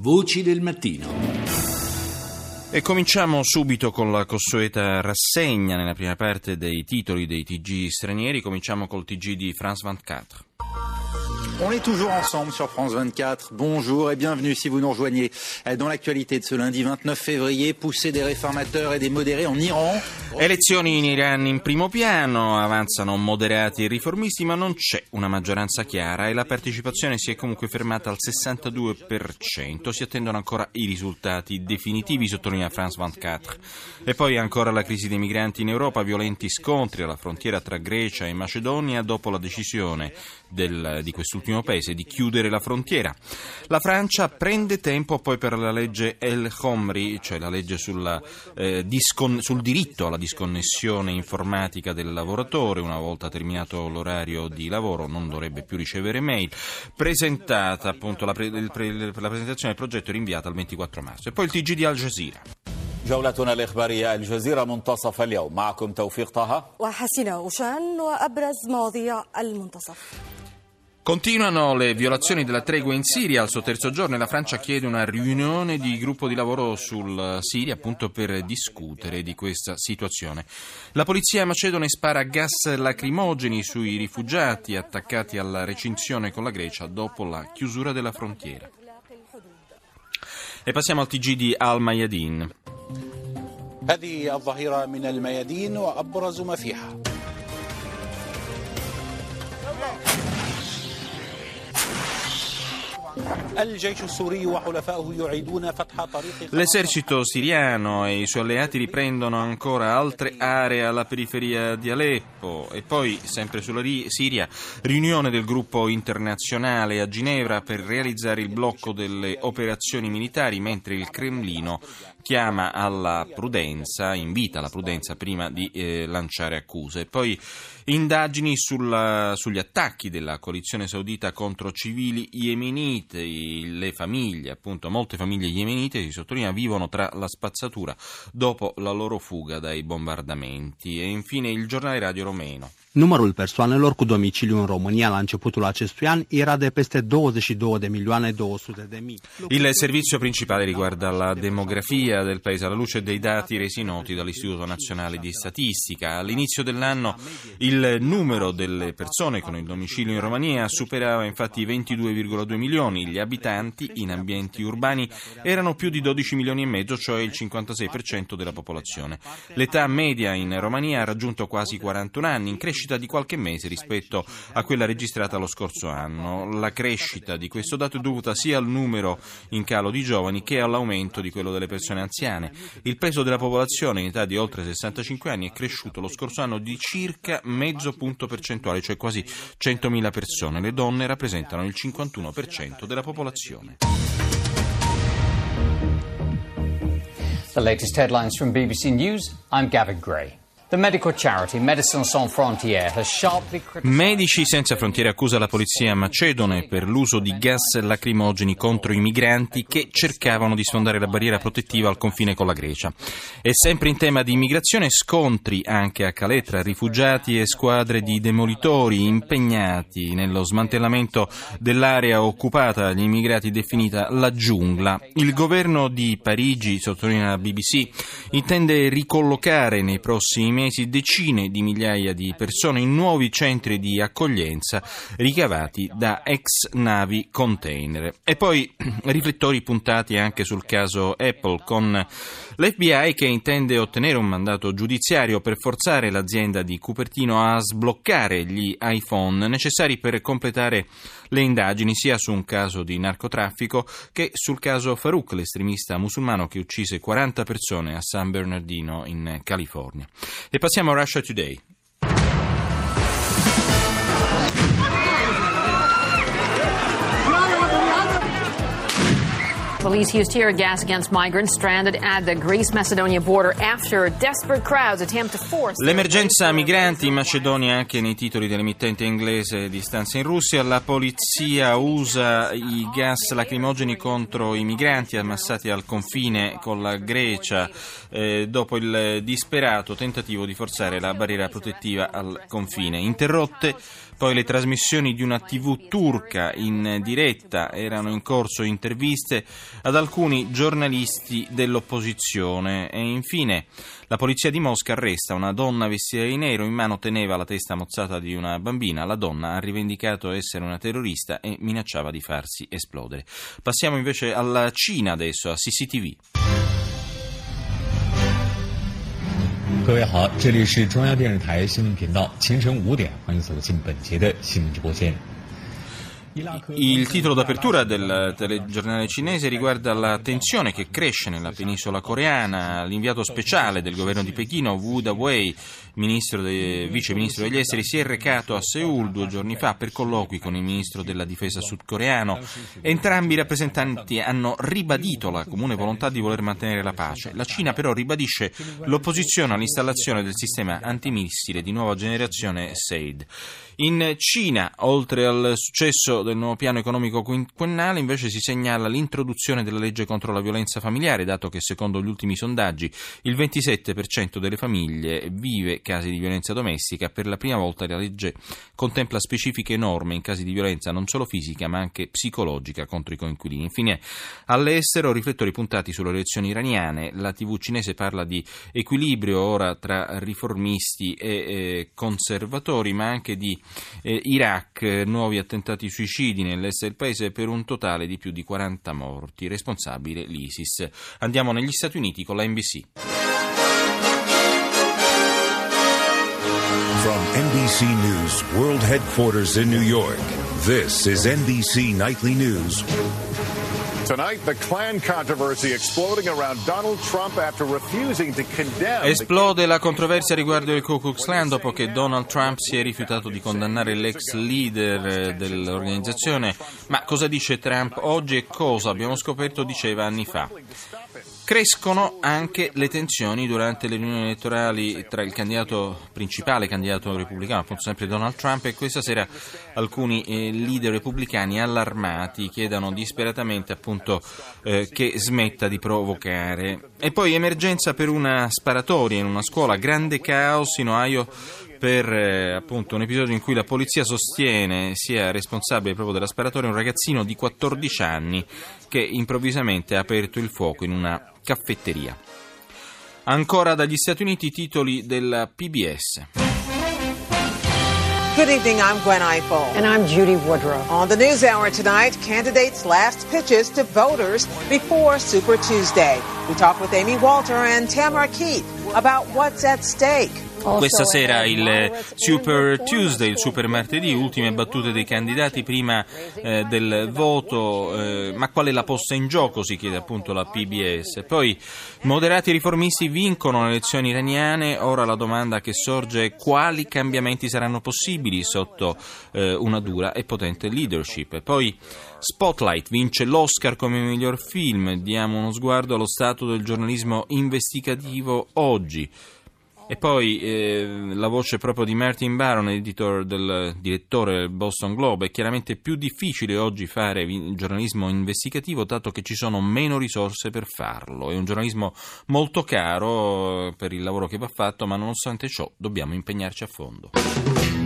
Voci del mattino. E cominciamo subito con la consueta rassegna nella prima parte dei titoli dei TG stranieri. Cominciamo col TG di France 24. On est toujours ensemble sur France 24. Bonjour et bienvenue si vous nous rejoignez. Dans l'actualité de ce lundi 29 février, poussée des réformateurs et des modérés en Iran. Elezioni in Iran in primo piano, avanzano moderati e riformisti, ma non c'è una maggioranza chiara e la partecipazione si è comunque fermata al 62%. Si attendono ancora i risultati definitivi, sottolinea France 24. E poi ancora la crisi dei migranti in Europa, violenti scontri alla frontiera tra Grecia e Macedonia dopo la decisione di quest'ultimo paese di chiudere la frontiera. La Francia prende tempo poi per la legge El Khomri, cioè la legge sul diritto alla disconnessione informatica del lavoratore. Una volta terminato l'orario di lavoro non dovrebbe più ricevere mail. Presentata appunto la presentazione del progetto è rinviata al 24 marzo. E poi il TG di Al Jazeera. جولتنا الإخبارية الجزيرة منتصف اليوم معكم توفيق طه وحسنة وشان وأبرز مواضيع المنتصف. Continuano le violazioni della tregua in Siria. Al suo terzo giorno e la Francia chiede una riunione di gruppo di lavoro sul Siria appunto per discutere di questa situazione. La polizia macedone spara gas lacrimogeni sui rifugiati attaccati alla recinzione con la Grecia dopo la chiusura della frontiera. E passiamo al TG di Al-Mayadeen. هذه الظاهرة من الميادين وأبرز ما فيها. L'esercito siriano e i suoi alleati riprendono ancora altre aree alla periferia di Aleppo. E poi, sempre sulla Siria, riunione del gruppo internazionale a Ginevra per realizzare il blocco delle operazioni militari, mentre il Cremlino chiama alla prudenza, invita alla prudenza prima di lanciare accuse. E poi indagini sugli attacchi della coalizione saudita contro civili yemeniti. Le famiglie, appunto, molte famiglie yemenite, si sottolinea, vivono tra la spazzatura dopo la loro fuga dai bombardamenti. E infine il giornale radio romeno. Numărul persoanelor cu domiciliu în România la începutul acestui an era de peste 22.200.000. Il servizio principale riguarda la demografia del paese alla luce dei dati resi noti dall'Istituto Nazionale di Statistica. All'inizio dell'anno il numero delle persone con il domicilio in Romania superava infatti i 22,2 milioni. Gli abitanti in ambienti urbani erano più di 12 milioni e mezzo, cioè il 56% della popolazione. L'età media in Romania ha raggiunto quasi 41 anni, in crescita di qualche mese rispetto a quella registrata lo scorso anno. La crescita di questo dato è dovuta sia al numero in calo di giovani che all'aumento di quello delle persone anziane. Il peso della popolazione in età di oltre 65 anni è cresciuto lo scorso anno di circa mezzo punto percentuale, cioè quasi 100.000 persone. Le donne rappresentano il 51% della popolazione. The latest headlines from BBC News. I'm Gavin Gray. The medical charity Medici senza frontiere has sharply criticized... Medici senza frontiere accusa la polizia macedone per l'uso di gas lacrimogeni contro i migranti che cercavano di sfondare la barriera protettiva al confine con la Grecia. E sempre in tema di immigrazione, scontri anche a Calais tra rifugiati e squadre di demolitori impegnati nello smantellamento dell'area occupata agli immigrati definita la giungla. Il governo di Parigi, sottolinea la BBC, intende ricollocare nei prossimi mesi decine di migliaia di persone in nuovi centri di accoglienza ricavati da ex navi container. E poi riflettori puntati anche sul caso Apple, con l'FBI che intende ottenere un mandato giudiziario per forzare l'azienda di Cupertino a sbloccare gli iPhone necessari per completare le indagini sia su un caso di narcotraffico che sul caso Farouk, l'estremista musulmano che uccise 40 persone a San Bernardino in California. E passiamo a Russia Today. Police used tear gas against migrants stranded at the Greece-Macedonia border after desperate crowds attempt to force... L'emergenza migranti in Macedonia, anche nei titoli dell'emittente inglese di stanza in Russia. La polizia usa i gas lacrimogeni contro i migranti ammassati al confine con la Grecia dopo il disperato tentativo di forzare la barriera protettiva al confine. Interrotte poi le trasmissioni di una TV turca in diretta, erano in corso interviste ad alcuni giornalisti dell'opposizione e infine la polizia di Mosca arresta una donna vestita di nero, in mano teneva la testa mozzata di una bambina, la donna ha rivendicato essere una terrorista e minacciava di farsi esplodere. Passiamo invece alla Cina adesso, a CCTV. 各位好, 这里是中央电视台新闻频道, 清晨5点, 欢迎走进本节的新闻直播间。 Il titolo d'apertura del telegiornale cinese riguarda la tensione che cresce nella penisola coreana. L'inviato speciale del governo di Pechino, Wu Dawei, viceministro degli esteri, si è recato a Seul 2 giorni fa per colloqui con il ministro della difesa sudcoreano. Entrambi i rappresentanti hanno ribadito la comune volontà di voler mantenere la pace. La Cina però ribadisce l'opposizione all'installazione del sistema antimissile di nuova generazione SEID. In Cina, oltre al successo del nuovo piano economico quinquennale, invece si segnala l'introduzione della legge contro la violenza familiare, dato che secondo gli ultimi sondaggi il 27% delle famiglie vive casi di violenza domestica. Per la prima volta la legge contempla specifiche norme in casi di violenza non solo fisica ma anche psicologica contro i coinquilini. Infine, all'estero, riflettori puntati sulle elezioni iraniane. La TV cinese parla di equilibrio ora tra riformisti e conservatori, ma anche di Iraq, nuovi attentati suicidi nell'est del paese per un totale di più di 40 morti, responsabile l'ISIS. Andiamo negli Stati Uniti con la NBC. From NBC News World Headquarters in New York, this is NBC Nightly News. Esplode la controversia riguardo il Ku Klux Klan dopo che Donald Trump si è rifiutato di condannare l'ex leader dell'organizzazione. Ma cosa dice Trump oggi e cosa abbiamo scoperto diceva anni fa? Crescono anche le tensioni durante le riunioni elettorali tra il principale candidato repubblicano, appunto sempre Donald Trump, e questa sera alcuni leader repubblicani allarmati chiedono disperatamente appunto che smetta di provocare. E poi emergenza per una sparatoria in una scuola, grande caos in Ohio per appunto un episodio in cui la polizia sostiene sia responsabile proprio della sparatoria un ragazzino di 14 anni che improvvisamente ha aperto il fuoco in una caffetteria. Ancora dagli Stati Uniti i titoli della PBS. Good evening, I'm Gwen Ifill. And I'm Judy Woodruff. On the News Hour tonight, candidates' last pitches to voters before Super Tuesday. We talk with Amy Walter and Tamara Keith about what's at stake. Questa sera il Super Tuesday, il Super Martedì, ultime battute dei candidati prima del voto, ma qual è la posta in gioco, si chiede appunto la PBS. Poi moderati riformisti vincono le elezioni iraniane, ora la domanda che sorge è quali cambiamenti saranno possibili sotto una dura e potente leadership. Poi Spotlight vince l'Oscar come miglior film, diamo uno sguardo allo stato del giornalismo investigativo oggi. E poi la voce proprio di Martin Baron, direttore del Boston Globe, è chiaramente più difficile oggi fare giornalismo investigativo dato che ci sono meno risorse per farlo. È un giornalismo molto caro per il lavoro che va fatto, ma nonostante ciò dobbiamo impegnarci a fondo.